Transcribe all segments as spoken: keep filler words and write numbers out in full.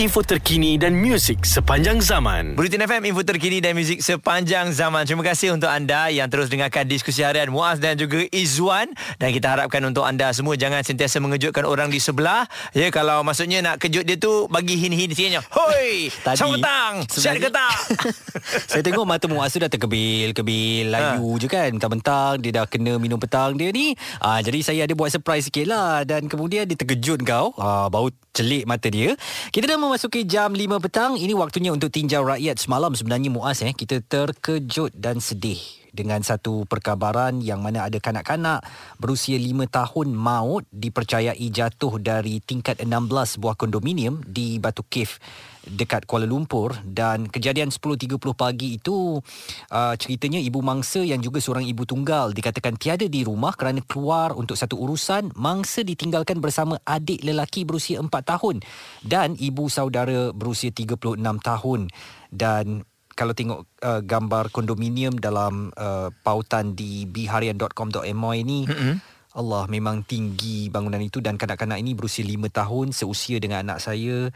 info terkini dan muzik sepanjang zaman. Brutin F M, info terkini dan muzik sepanjang zaman. Terima kasih untuk anda yang terus dengarkan diskusi harian Muaz dan juga Izwan. Dan kita harapkan untuk anda semua jangan sentiasa mengejutkan orang di sebelah. Ya, kalau maksudnya nak kejut dia tu, bagi hin-hin sikitnya. Hoi, selamat petang, sihat ke tak? Saya tengok mata Muaz tu dah terkebil-kebil, layu ha. je kan. Bentang-bentang dia dah kena minum petang dia ni. ha, Jadi saya ada buat surprise sikit lah. Dan kemudian dia terkejut kau. ha, Bau celik mata dia. Kita dah memasuki jam lima petang. Ini waktunya untuk tinjau rakyat. Semalam sebenarnya Muaz, eh, kita terkejut dan sedih dengan satu perkabaran yang mana ada kanak-kanak berusia lima tahun maut dipercayai jatuh dari tingkat enam belas buah kondominium di Batu Caves dekat Kuala Lumpur. Dan kejadian sepuluh tiga puluh pagi itu, uh, ceritanya ibu mangsa yang juga seorang ibu tunggal dikatakan tiada di rumah kerana keluar untuk satu urusan. Mangsa ditinggalkan bersama adik lelaki berusia empat tahun dan ibu saudara berusia tiga puluh enam tahun. Dan kalau tengok uh, gambar kondominium dalam uh, pautan di b harian dot com dot my ni, mm-hmm, Allah, memang tinggi bangunan itu. Dan kanak-kanak ini berusia lima tahun, seusia dengan anak saya.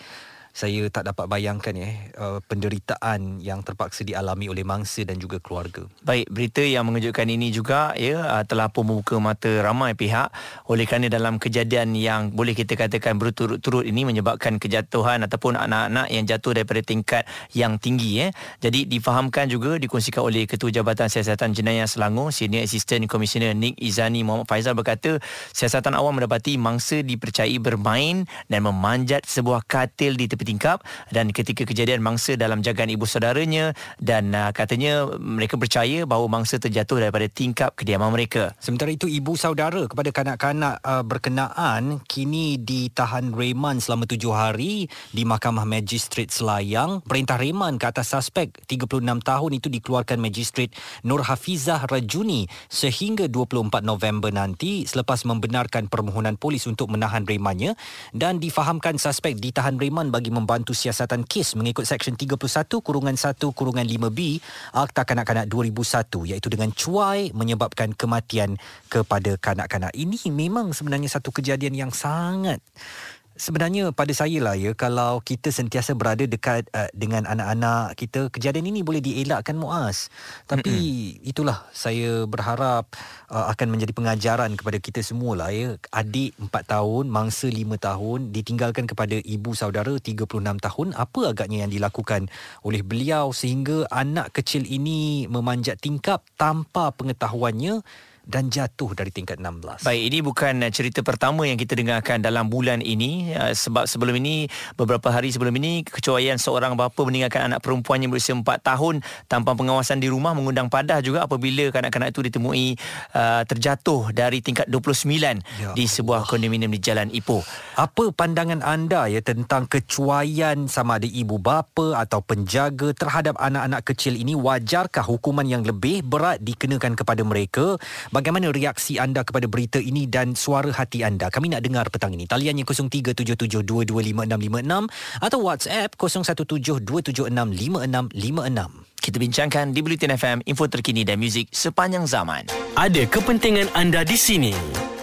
Saya tak dapat bayangkan eh uh, penderitaan yang terpaksa dialami oleh mangsa dan juga keluarga. Baik, berita yang mengejutkan ini juga ya uh, telah pun membuka mata ramai pihak oleh kerana dalam kejadian yang boleh kita katakan berturut-turut ini menyebabkan kejatuhan ataupun anak-anak yang jatuh daripada tingkat yang tinggi. eh. Jadi difahamkan juga, dikongsikan oleh Ketua Jabatan Siasatan Jenayah Selangor, Senior Assistant Commissioner Nik Izani Muhammad Faizal berkata, siasatan awam mendapati mangsa dipercayai bermain dan memanjat sebuah katil di tepi tingkap, dan ketika kejadian mangsa dalam jagaan ibu saudaranya dan uh, katanya mereka percaya bahawa mangsa terjatuh daripada tingkap kediaman mereka. Sementara itu, ibu saudara kepada kanak-kanak uh, berkenaan kini ditahan reman selama tujuh hari di Mahkamah Majistret Selayang. Perintah reman ke atas suspek tiga puluh enam tahun itu dikeluarkan Majistret Nur Hafizah Rajuni sehingga dua puluh empat November nanti selepas membenarkan permohonan polis untuk menahan remannya, dan difahamkan suspek ditahan reman bagi membantu siasatan kes mengikut Seksyen tiga puluh satu satu lima B Akta Kanak-Kanak dua ribu satu, iaitu dengan cuai menyebabkan kematian kepada kanak-kanak. Ini memang sebenarnya satu kejadian yang sangat, sebenarnya pada saya lah ya, kalau kita sentiasa berada dekat uh, dengan anak-anak kita, kejadian ini boleh dielakkan, Muaz. Tapi mm-hmm. itulah, saya berharap uh, akan menjadi pengajaran kepada kita semua lah ya. Adik empat tahun, mangsa lima tahun, ditinggalkan kepada ibu saudara tiga puluh enam tahun. Apa agaknya yang dilakukan oleh beliau sehingga anak kecil ini memanjat tingkap tanpa pengetahuannya dan jatuh dari tingkat enam belas. Baik, ini bukan cerita pertama yang kita dengarkan dalam bulan ini. Sebab sebelum ini, beberapa hari sebelum ini, kecuaian seorang bapa meninggalkan anak perempuannya berusia empat tahun tanpa pengawasan di rumah mengundang padah juga apabila kanak-kanak itu ditemui uh, terjatuh dari tingkat dua puluh sembilan ya, di sebuah kondominium di Jalan Ipoh. Apa pandangan anda ya tentang kecuaian sama ada ibu bapa atau penjaga terhadap anak-anak kecil ini? Wajarkah hukuman yang lebih berat dikenakan kepada mereka? Bagaimana reaksi anda kepada berita ini dan suara hati anda? Kami nak dengar petang ini. Taliannya kosong tiga tujuh tujuh dua dua lima enam lima enam atau WhatsApp kosong satu tujuh dua tujuh enam lima enam lima enam. Kita bincangkan di Bulletin F M, info terkini dan muzik sepanjang zaman. Ada kepentingan anda di sini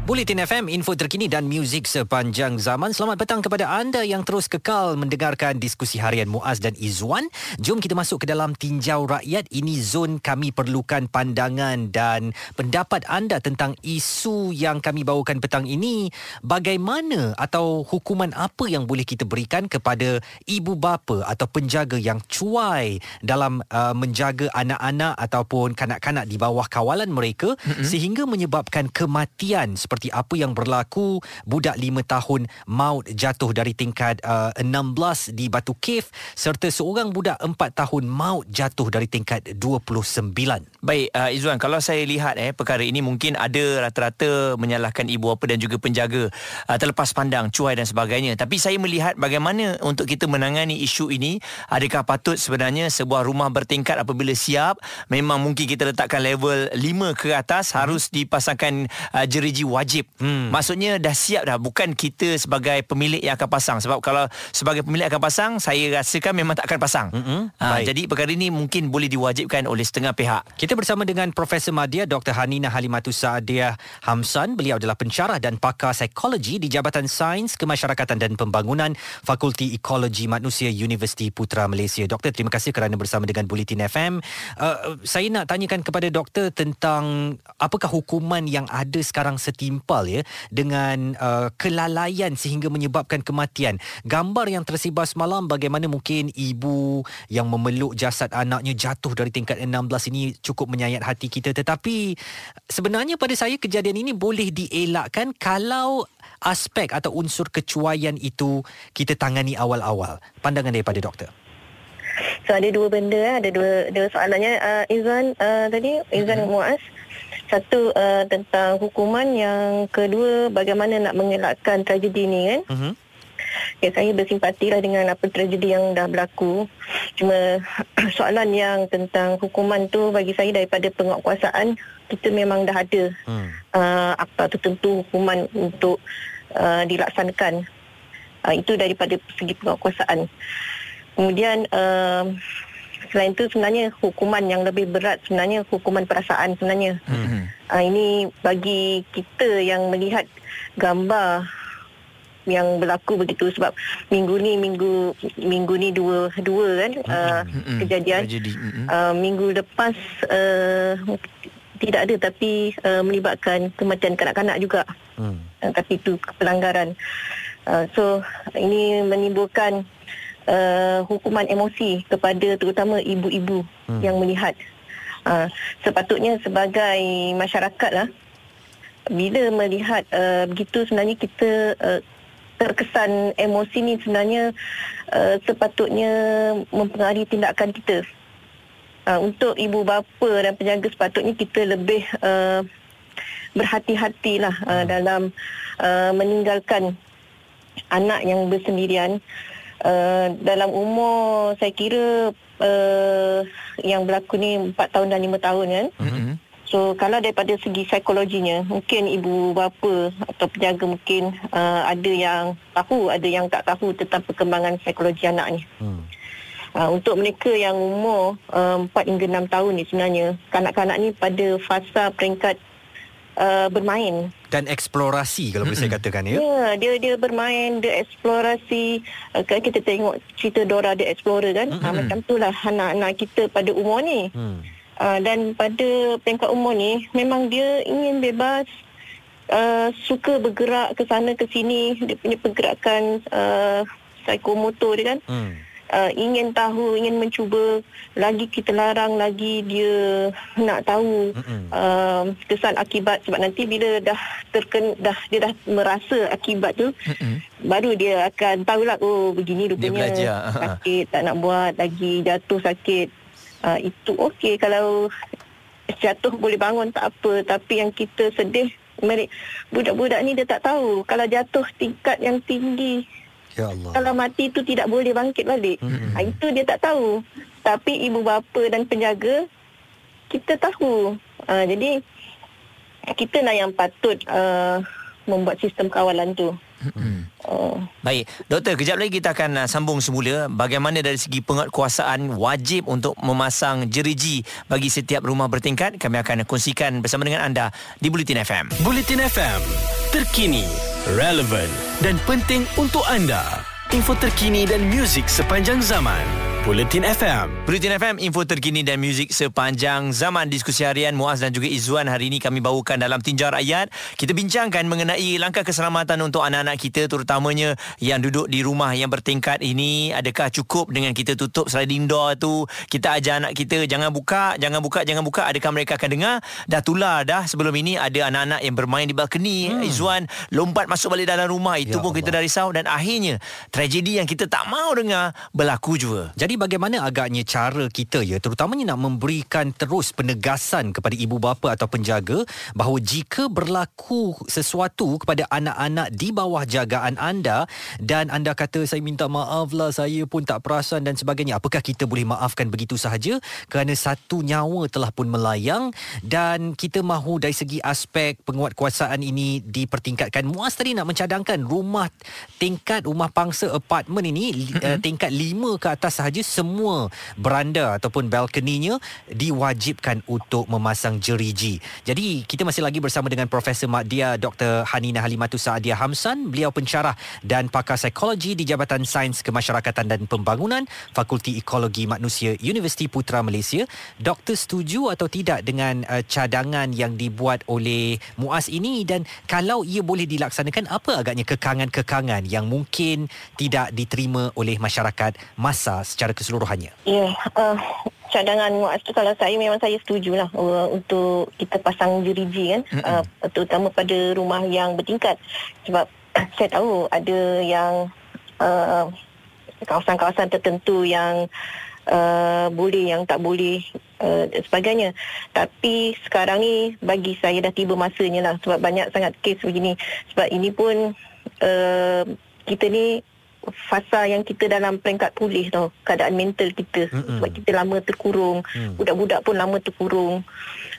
Bulletin F M, info terkini dan muzik sepanjang zaman. Selamat petang kepada anda yang terus kekal mendengarkan diskusi harian Muaz dan Izwan. Jom kita masuk ke dalam tinjau rakyat. Ini zon kami perlukan pandangan dan pendapat anda tentang isu yang kami bawakan petang ini. Bagaimana atau hukuman apa yang boleh kita berikan kepada ibu bapa atau penjaga yang cuai dalam uh, menjaga anak-anak ataupun kanak-kanak di bawah kawalan mereka, mm-hmm, sehingga menyebabkan kematian seperti Seperti apa yang berlaku budak lima tahun maut jatuh dari tingkat uh, enam belas di Batu Caves, serta seorang budak empat tahun maut jatuh dari tingkat dua puluh sembilan. Baik, uh, Izwan, kalau saya lihat eh perkara ini mungkin ada rata-rata menyalahkan ibu bapa dan juga penjaga, uh, terlepas pandang cuai dan sebagainya. Tapi saya melihat bagaimana untuk kita menangani isu ini. Adakah patut sebenarnya sebuah rumah bertingkat apabila siap, memang mungkin kita letakkan level lima ke atas, harus dipasangkan uh, jeriji wajib wajib. Hmm. Maksudnya dah siap dah, bukan kita sebagai pemilik yang akan pasang. Sebab kalau sebagai pemilik akan pasang, saya rasakan memang tak akan pasang. Mm-hmm. Ha, jadi perkara ini mungkin boleh diwajibkan oleh setengah pihak. Kita bersama dengan Profesor Madya Doktor Hanina Halimatus Saadiah Hamsan. Beliau adalah pensyarah dan pakar psikologi di Jabatan Sains Kemasyarakatan dan Pembangunan, Fakulti Ekologi Manusia, Universiti Putra Malaysia. Doktor, terima kasih kerana bersama dengan Bulletin F M. Uh, saya nak tanyakan kepada doktor tentang apakah hukuman yang ada sekarang setimpal ya dengan uh, kelalaian sehingga menyebabkan kematian. Gambar yang tersebar semalam bagaimana mungkin ibu yang memeluk jasad anaknya jatuh dari tingkat enam belas ini cukup menyayat hati kita. Tetapi sebenarnya pada saya kejadian ini boleh dielakkan kalau aspek atau unsur kecuaian itu kita tangani awal-awal. Pandangan daripada doktor. So ada dua benda, ada dua, dua soalannya uh, Izwan uh, tadi, Izwan mm-hmm. Muaz. Satu uh, tentang hukuman, yang kedua bagaimana nak mengelakkan tragedi ni kan. Mm-hmm. Okay, saya bersimpatilah dengan apa tragedi yang dah berlaku. Cuma soalan yang tentang hukuman tu bagi saya daripada penguatkuasaan, kita memang dah ada mm. uh, akta tertentu hukuman untuk uh, dilaksanakan. Uh, itu daripada segi penguatkuasaan. Kemudian uh, selain itu sebenarnya hukuman yang lebih berat sebenarnya hukuman perasaan sebenarnya. Mm-hmm. Uh, ini bagi kita yang melihat gambar yang berlaku begitu, sebab minggu ni minggu minggu ni dua dua kan uh, mm-hmm. kejadian. Mm-hmm. Uh, minggu lepas uh, tidak ada, tapi uh, melibatkan kematian kanak-kanak juga. Mm. Uh, tapi itu pelanggaran. Uh, so ini menimbulkan Uh, hukuman emosi kepada terutama ibu-ibu hmm. yang melihat. Uh, sepatutnya sebagai masyarakat lah, bila melihat uh, begitu sebenarnya kita uh, terkesan emosi ni sebenarnya uh, sepatutnya mempengaruhi tindakan kita. Uh, untuk ibu bapa dan penjaga sepatutnya kita lebih uh, berhati-hatilah uh, dalam uh, meninggalkan anak yang bersendirian. Uh, dalam umur saya kira uh, yang berlaku ni empat tahun dan lima tahun kan. Mm-hmm. So kalau daripada segi psikologinya, mungkin ibu bapa atau penjaga mungkin uh, ada yang tahu, ada yang tak tahu tentang perkembangan psikologi anak ni. Mm. Uh, untuk mereka yang umur uh, empat hingga enam tahun ni sebenarnya kanak-kanak ni pada fasa peringkat Uh, bermain dan eksplorasi kalau mm-hmm. boleh saya katakan ya. Ya, yeah, dia dia bermain, dia eksplorasi. Uh, kita tengok cerita Dora the Explorer kan. Mm-hmm. Uh, macam itulah anak-anak kita pada umur ni. Mm. Uh, dan pada peringkat umur ni memang dia ingin bebas, uh, suka bergerak ke sana ke sini, dia punya pergerakan uh, psikomotor dia kan. Mm. Uh, ingin tahu, ingin mencuba. Lagi kita larang, lagi dia nak tahu uh, kesan akibat. Sebab nanti bila dah terken, dah dia dah merasa akibat tu, Mm-mm. baru dia akan tahulah, oh begini rupanya, sakit tak nak buat lagi, jatuh sakit. uh, Itu okey kalau jatuh boleh bangun tak apa. Tapi yang kita sedih, budak-budak ni dia tak tahu kalau jatuh tingkat yang tinggi, ya Allah, kalau mati tu tidak boleh bangkit balik. Mm-hmm. Ha, itu dia tak tahu. Tapi ibu bapa dan penjaga kita tahu. Ha, jadi kita lah yang patut uh, membuat sistem kawalan tu. Hmm. Oh. Baik, doktor, kejap lagi kita akan uh, sambung semula bagaimana dari segi penguatkuasaan wajib untuk memasang jereji bagi setiap rumah bertingkat. Kami akan kongsikan bersama dengan anda di Bulletin F M. Bulletin F M, terkini, relevan dan penting untuk anda. Info terkini dan muzik sepanjang zaman. Bulletin F M. Bulletin F M, info terkini dan muzik sepanjang zaman. Diskusi harian Muaz dan juga Izwan hari ini kami bawakan dalam tinjauan rakyat. Kita bincangkan mengenai langkah keselamatan untuk anak-anak kita, terutamanya yang duduk di rumah yang bertingkat ini. Adakah cukup dengan kita tutup sliding door tu, kita ajar anak kita jangan buka, jangan buka, jangan buka? Adakah mereka akan dengar? Dah tular dah sebelum ini. Ada anak-anak yang bermain di balkoni, hmm. Izwan lompat masuk balik dalam rumah. Itu ya pun Allah, kita dah risau. Dan akhirnya tragedi yang kita tak mahu dengar berlaku juga. Jadi Jadi bagaimana agaknya cara kita ya, terutamanya nak memberikan terus penegasan kepada ibu bapa atau penjaga bahawa jika berlaku sesuatu kepada anak-anak di bawah jagaan anda dan anda kata saya minta maaf lah, saya pun tak perasan dan sebagainya, apakah kita boleh maafkan begitu sahaja kerana satu nyawa telah pun melayang dan kita mahu dari segi aspek penguatkuasaan ini dipertingkatkan. Muaz tadi nak mencadangkan rumah tingkat, rumah pangsa, apartmen ini uh, tingkat lima ke atas sahaja, semua beranda ataupun balkoninya diwajibkan untuk memasang jeriji. Jadi kita masih lagi bersama dengan Profesor Madya Doktor Hanina Halimatus Saadiah Hamsan. Beliau pensyarah dan pakar psikologi di Jabatan Sains Kemasyarakatan dan Pembangunan, Fakulti Ekologi Manusia, Universiti Putra Malaysia. Doktor, setuju atau tidak dengan uh, cadangan yang dibuat oleh Muaz ini, dan kalau ia boleh dilaksanakan, apa agaknya kekangan-kekangan yang mungkin tidak diterima oleh masyarakat masa secara keseluruhannya? Ya, yeah, uh, cadangan Muaz tu kalau saya memang saya setujulah uh, untuk kita pasang jeriji kan, uh, terutama pada rumah yang bertingkat. Sebab saya tahu ada yang uh, kawasan-kawasan tertentu yang uh, boleh, yang tak boleh, uh, sebagainya. Tapi sekarang ni bagi saya dah tiba masanya lah, sebab banyak sangat kes begini. Sebab ini pun uh, kita ni fasa yang kita dalam peringkat pulih tau, keadaan mental kita. Mm-mm. Sebab kita lama terkurung, mm. budak-budak pun lama terkurung.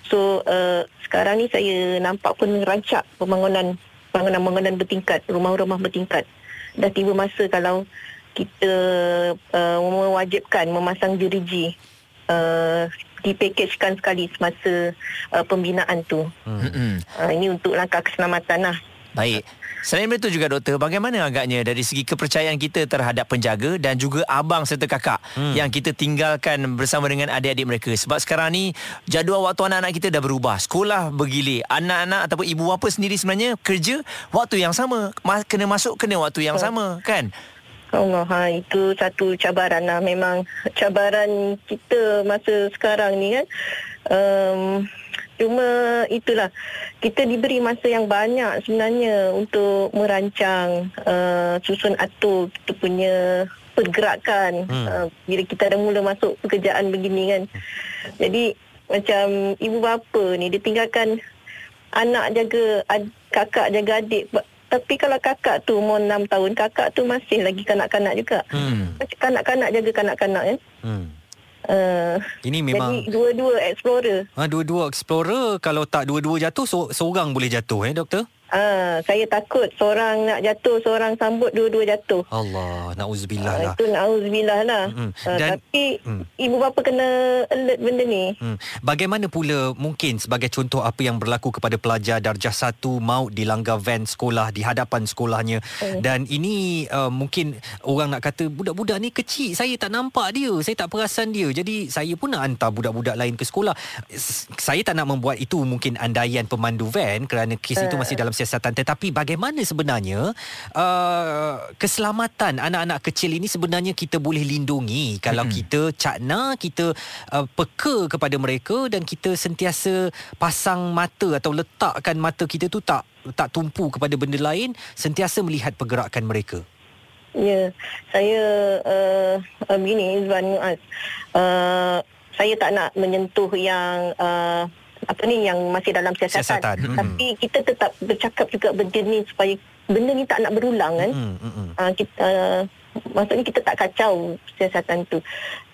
So uh, sekarang ni saya nampak pun rancak pembangunan, bangunan-bangunan bertingkat, rumah-rumah bertingkat. Dah tiba masa kalau kita uh, mewajibkan memasang jeriji, uh, dipakejkan sekali semasa uh, pembinaan tu. Uh, ini untuk langkah keselamatan lah. Baik. Selain itu juga doktor, bagaimana agaknya dari segi kepercayaan kita terhadap penjaga dan juga abang serta kakak hmm. yang kita tinggalkan bersama dengan adik-adik mereka? Sebab sekarang ni jadual waktu anak-anak kita dah berubah. Sekolah bergilir, anak-anak ataupun ibu bapa sendiri sebenarnya kerja waktu yang sama, kena masuk kena waktu yang sama kan? Allah, ha, itu satu cabaran lah. Memang cabaran kita masa sekarang ni kan. Um, Cuma itulah, kita diberi masa yang banyak sebenarnya untuk merancang, uh, susun atur kita punya pergerakan hmm. uh, bila kita dah mula masuk pekerjaan begini kan. Jadi macam ibu bapa ni dia tinggalkan anak jaga ad, kakak jaga adik. Tapi kalau kakak tu umur enam tahun, kakak tu masih lagi kanak-kanak juga. Hmm. Macam kanak-kanak jaga kanak-kanak kan. Hmm. Uh, Ini memang jadi dua-dua explorer. Ha, dua-dua explorer. Kalau tak dua-dua jatuh, so, seorang boleh jatuh eh doktor? Ah, saya takut seorang nak jatuh, seorang sambut, dua-dua jatuh. Allah, na'uzubillah lah. Ah, itu na'uzubillah lah. Mm-hmm. Dan, ah, tapi mm. ibu bapa kena alert benda ni. Mm. Bagaimana pula mungkin sebagai contoh apa yang berlaku kepada pelajar darjah satu maut dilanggar van sekolah di hadapan sekolahnya. Mm. Dan ini uh, mungkin orang nak kata budak-budak ni kecil, saya tak nampak dia, saya tak perasan dia. Jadi saya pun nak hantar budak-budak lain ke sekolah. Saya tak nak membuat itu mungkin andaian pemandu van kerana kes uh. itu masih dalam siasatan, tetapi bagaimana sebenarnya uh, keselamatan anak-anak kecil ini sebenarnya kita boleh lindungi kalau mm-hmm. kita cakna, kita uh, peka kepada mereka dan kita sentiasa pasang mata atau letakkan mata kita tu tak tak tumpu kepada benda lain, sentiasa melihat pergerakan mereka. Ya, saya uh, uh, begini Izwan, uh, saya tak nak menyentuh yang uh, apa ni yang masih dalam siasatan, siasatan. Mm-hmm. Tapi kita tetap bercakap juga benda ni supaya benda ni tak nak berulang kan. Mm-hmm. uh, kita, uh, maksudnya kita tak kacau siasatan tu.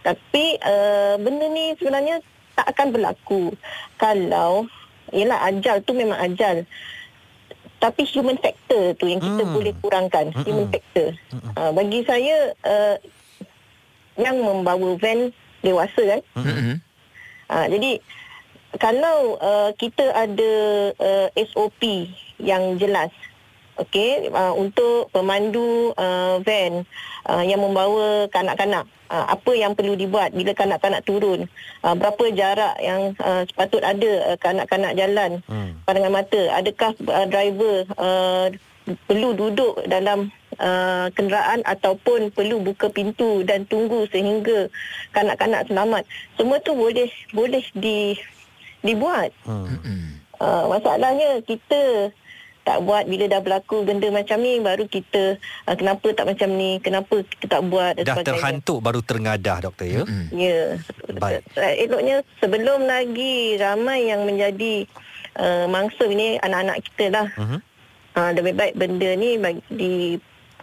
Tapi uh, benda ni sebenarnya tak akan berlaku kalau, yelah ajal tu memang ajal, tapi human factor tu yang kita mm. boleh kurangkan. Mm-hmm. Human factor. Mm-hmm. uh, Bagi saya uh, yang membawa van dewasa kan. Mm-hmm. uh, Jadi kalau uh, kita ada uh, S O P yang jelas, okay, uh, untuk pemandu uh, van uh, yang membawa kanak-kanak, uh, apa yang perlu dibuat bila kanak-kanak turun, uh, berapa jarak yang uh, sepatut ada uh, kanak-kanak jalan hmm. pandangan mata, adakah uh, driver uh, perlu duduk dalam uh, kenderaan ataupun perlu buka pintu dan tunggu sehingga kanak-kanak selamat. Semua tu boleh boleh di dibuat. Hmm. Uh, masalahnya kita tak buat. Bila dah berlaku benda macam ni, baru kita uh, kenapa tak macam ni, kenapa kita tak buat. Dah terhantuk baru terengadah, doktor, ya? Mm-hmm. Ya. Baik. Eloknya sebelum lagi ramai yang menjadi uh, mangsa ni anak-anak kita lah. Mm-hmm. uh, Lebih baik benda ni bagi, di,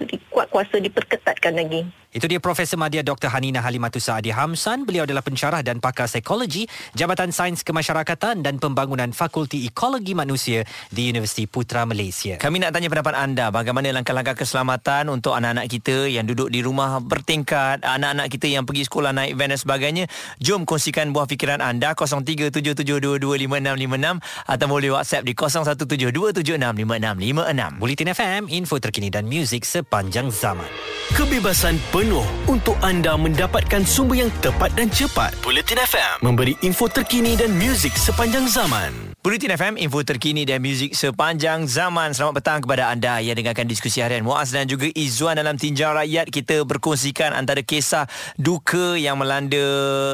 di kuat kuasa diperketatkan lagi. Itu dia Profesor Madya Doktor Hanina Halimatus Saadiah Hamsan. Beliau adalah pensyarah dan pakar psikologi Jabatan Sains Kemasyarakatan dan Pembangunan Fakulti Ekologi Manusia di Universiti Putra Malaysia. Kami nak tanya pendapat anda, bagaimana langkah-langkah keselamatan untuk anak-anak kita yang duduk di rumah bertingkat, anak-anak kita yang pergi sekolah naik van dan sebagainya. Jom kongsikan buah fikiran anda kosong tiga tujuh tujuh dua dua lima enam lima enam atau boleh WhatsApp di kosong satu tujuh dua tujuh enam lima enam lima enam. Bulletin F M, info terkini dan muzik sepanjang zaman. Kebebasan pen- untuk anda mendapatkan sumber yang tepat dan cepat. Bulletin F M memberi info terkini dan muzik sepanjang zaman. Bulletin F M, info terkini dan muzik sepanjang zaman. Selamat petang kepada anda yang dengarkan diskusi harian Muaz dan juga Izwan dalam Tinjau Rakyat. Kita berkongsikan antara kisah duka yang melanda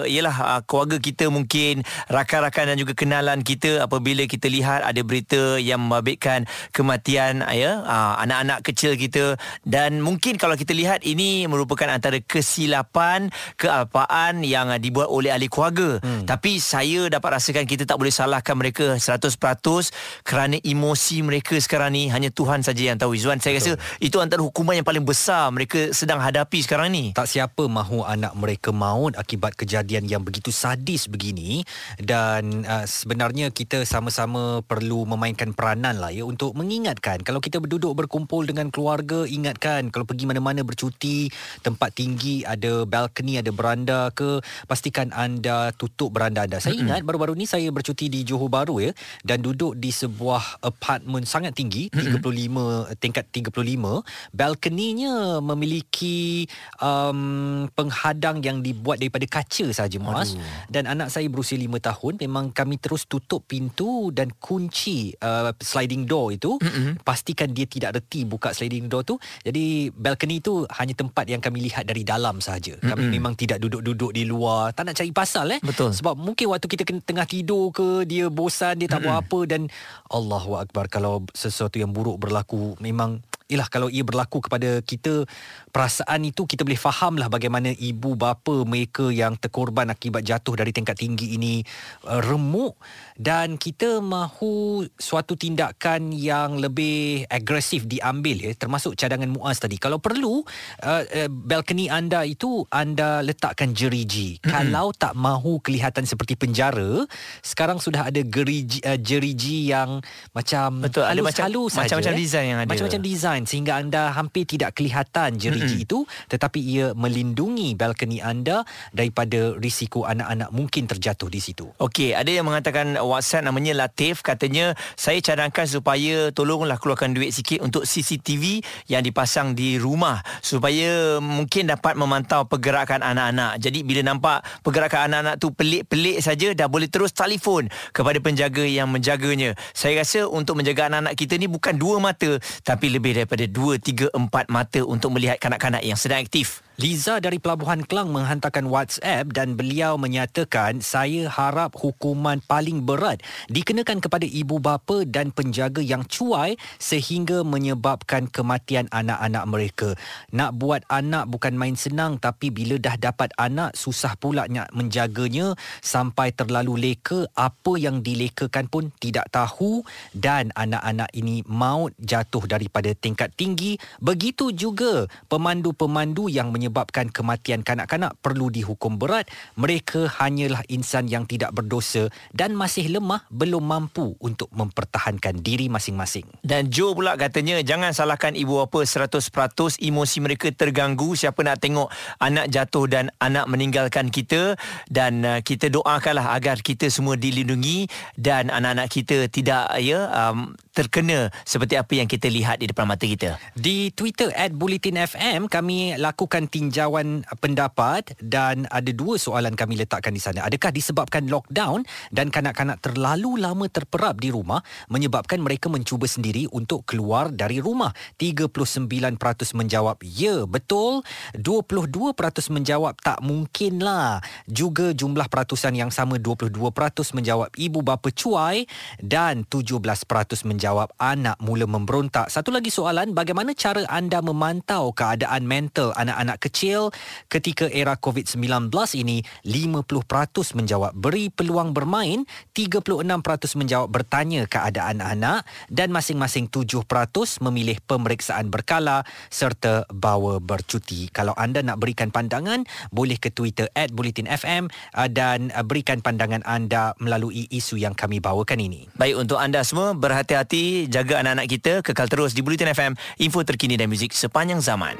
ialah keluarga kita, mungkin rakan-rakan dan juga kenalan kita, apabila kita lihat ada berita yang membabitkan kematian ya anak-anak kecil kita. Dan mungkin kalau kita lihat ini merupakan antara kesilapan, kealpaan yang dibuat oleh ahli keluarga. Hmm. Tapi saya dapat rasakan kita tak boleh salahkan mereka seratus peratus kerana emosi mereka sekarang ni hanya Tuhan saja yang tahu, Izwan. Saya Betul. rasa itu antara hukuman yang paling besar mereka sedang hadapi sekarang ni. Tak siapa mahu anak mereka maut akibat kejadian yang begitu sadis begini. Dan uh, sebenarnya kita sama-sama perlu memainkan peranan lah ya, untuk mengingatkan. Kalau kita berduduk berkumpul dengan keluarga, ingatkan. Kalau pergi mana-mana bercuti, tempat tinggi ada balkoni, ada beranda ke, pastikan anda tutup beranda anda. Saya ingat baru-baru ni saya bercuti di Johor Bahru ya, dan duduk di sebuah apartmen sangat tinggi, tiga puluh lima tingkat tiga puluh lima. Balkoninya memiliki um, penghadang yang dibuat daripada kaca sahaja, Muaz. Dan anak saya berusia lima tahun, memang kami terus tutup pintu dan kunci uh, sliding door itu. Mm-mm. Pastikan dia tidak reti buka sliding door tu. Jadi balkoni tu hanya tempat yang kami lihat dari dalam sahaja. Kami mm-hmm. memang tidak duduk-duduk di luar. Tak nak cari pasal eh. Betul. Sebab mungkin waktu kita tengah tidur ke, dia bosan, dia tak mm-hmm. buat apa. Dan Allahuakbar, kalau sesuatu yang buruk berlaku, memang ialah kalau ia berlaku kepada kita, perasaan itu kita boleh fahamlah bagaimana ibu bapa mereka yang terkorban akibat jatuh dari tingkat tinggi ini uh, remuk. Dan kita mahu suatu tindakan yang lebih agresif diambil ya, termasuk cadangan Muaz tadi. Kalau perlu uh, uh, balkoni anda itu anda letakkan jeriji. Mm-hmm. Kalau tak mahu kelihatan seperti penjara, sekarang sudah ada geriji, uh, jeriji yang macam Betul, halus, ada macam, halus macam, saja, macam-macam eh. design yang ada. Macam-macam design sehingga anda hampir tidak kelihatan jeriji mm-hmm. itu, tetapi ia melindungi balkoni anda daripada risiko anak-anak mungkin terjatuh di situ. Okey, ada yang mengatakan WhatsApp, namanya Latif, katanya saya cadangkan supaya tolonglah keluarkan duit sikit untuk C C T V yang dipasang di rumah supaya mungkin dapat memantau pergerakan anak-anak. Jadi bila nampak pergerakan anak-anak tu pelik-pelik saja, dah boleh terus telefon kepada penjaga yang menjaganya. Saya rasa untuk menjaga anak-anak kita ni bukan dua mata, tapi lebih daripada pada dua, tiga, empat mata untuk melihat kanak-kanak yang sedang aktif. Liza dari Pelabuhan Kelang menghantarkan WhatsApp dan beliau menyatakan, saya harap hukuman paling berat dikenakan kepada ibu bapa dan penjaga yang cuai sehingga menyebabkan kematian anak-anak mereka. Nak buat anak bukan main senang, tapi bila dah dapat anak, susah pula nak menjaganya sampai terlalu leka. Apa yang dilekakan pun tidak tahu dan anak-anak ini maut jatuh daripada tingkat tinggi. Begitu juga pemandu-pemandu yang menyebabkan Sebabkan kematian kanak-kanak perlu dihukum berat. Mereka hanyalah insan yang tidak berdosa dan masih lemah, belum mampu untuk mempertahankan diri masing-masing. Dan Joe pula katanya, jangan salahkan ibu bapa seratus peratus, emosi mereka terganggu. Siapa nak tengok anak jatuh dan anak meninggalkan kita. Dan uh, kita doakanlah agar kita semua dilindungi dan anak-anak kita tidak ya um, terkena seperti apa yang kita lihat di depan mata kita. Di Twitter at bulletin F M kami lakukan tinjauan pendapat dan ada dua soalan kami letakkan di sana. Adakah disebabkan lockdown dan kanak-kanak terlalu lama terperap di rumah menyebabkan mereka mencuba sendiri untuk keluar dari rumah? tiga puluh sembilan peratus menjawab ya, betul. dua puluh dua peratus menjawab tak mungkinlah. Juga jumlah peratusan yang sama, dua puluh dua peratus menjawab ibu bapa cuai dan tujuh belas peratus menjawab jawab anak mula memberontak. Satu lagi soalan, bagaimana cara anda memantau keadaan mental anak-anak kecil ketika era covid sembilan belas ini? lima puluh peratus menjawab beri peluang bermain, tiga puluh enam peratus menjawab bertanya keadaan anak dan masing-masing tujuh peratus memilih pemeriksaan berkala serta bawa bercuti. Kalau anda nak berikan pandangan, boleh ke Twitter at Bulletin F M dan berikan pandangan anda melalui isu yang kami bawakan ini. Baik, untuk anda semua, berhati-hati, jaga anak-anak kita. Kekal terus di Bulletin F M, info terkini dan muzik sepanjang zaman.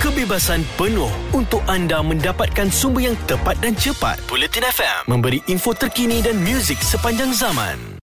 Kebebasan penuh untuk anda mendapatkan sumber yang tepat dan cepat. Bulletin F M memberi info terkini dan muzik sepanjang zaman.